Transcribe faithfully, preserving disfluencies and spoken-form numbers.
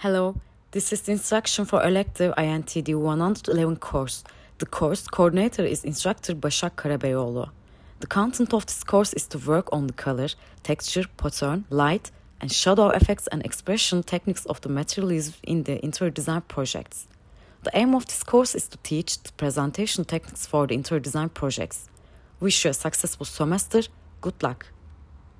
Hello, this is the instruction for elective I N T D one eleven course. The course coordinator is instructor Başak Karabeyoğlu. The content of this course is to work on the color, texture, pattern, light, and shadow effects and expression techniques of the materials in the interior design projects. The aim of this course is to teach the presentation techniques for the interior design projects. Wish you a successful semester. Good luck.